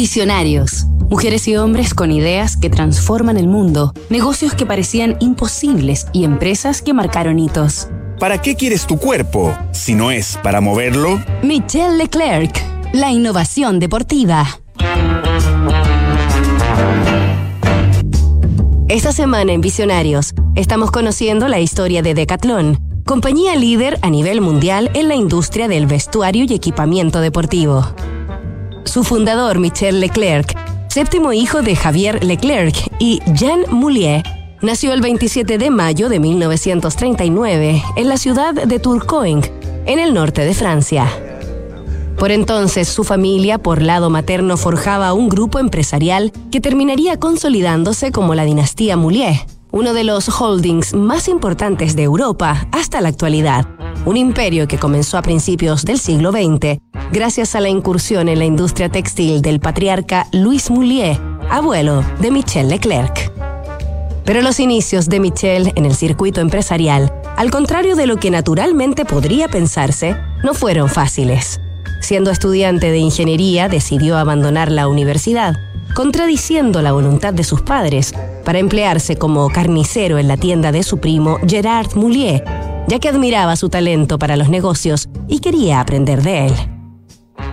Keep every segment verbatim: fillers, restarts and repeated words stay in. Visionarios. Mujeres y hombres con ideas que transforman el mundo, negocios que parecían imposibles y empresas que marcaron hitos. ¿Para qué quieres tu cuerpo si no es para moverlo? Michel Leclerc, la innovación deportiva. Esta semana en Visionarios estamos conociendo la historia de Decathlon, compañía líder a nivel mundial en la industria del vestuario y equipamiento deportivo. Su fundador, Michel Leclerc, séptimo hijo de Javier Leclerc y Jean Mulliez, nació el veintisiete de mayo de mil novecientos treinta y nueve en la ciudad de Tourcoing, en el norte de Francia. Por entonces, su familia, por lado materno, forjaba un grupo empresarial que terminaría consolidándose como la dinastía Mulliez, uno de los holdings más importantes de Europa hasta la actualidad. Un imperio que comenzó a principios del siglo veinte, gracias a la incursión en la industria textil del patriarca Luis Mulliez, abuelo de Michel Leclerc. Pero los inicios de Michel en el circuito empresarial, al contrario de lo que naturalmente podría pensarse, no fueron fáciles. Siendo estudiante de ingeniería, decidió abandonar la universidad, contradiciendo la voluntad de sus padres, para emplearse como carnicero en la tienda de su primo Gerard Mulliez, ya que admiraba su talento para los negocios y quería aprender de él.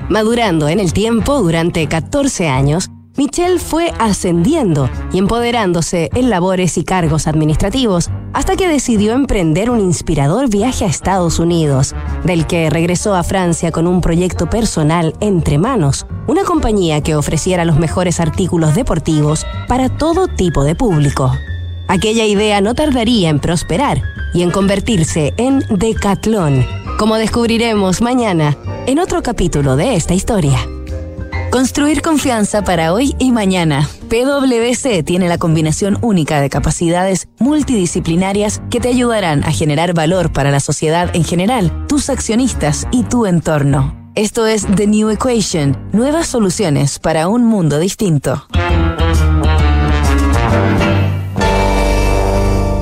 Madurando en el tiempo, durante catorce años, Michel fue ascendiendo y empoderándose en labores y cargos administrativos, hasta que decidió emprender un inspirador viaje a Estados Unidos, del que regresó a Francia con un proyecto personal entre manos, una compañía que ofreciera los mejores artículos deportivos para todo tipo de público. Aquella idea no tardaría en prosperar y en convertirse en Decathlon, como descubriremos mañana en otro capítulo de esta historia. Construir confianza para hoy y mañana. P W C tiene la combinación única de capacidades multidisciplinarias que te ayudarán a generar valor para la sociedad en general, tus accionistas y tu entorno. Esto es The New Equation, nuevas soluciones para un mundo distinto.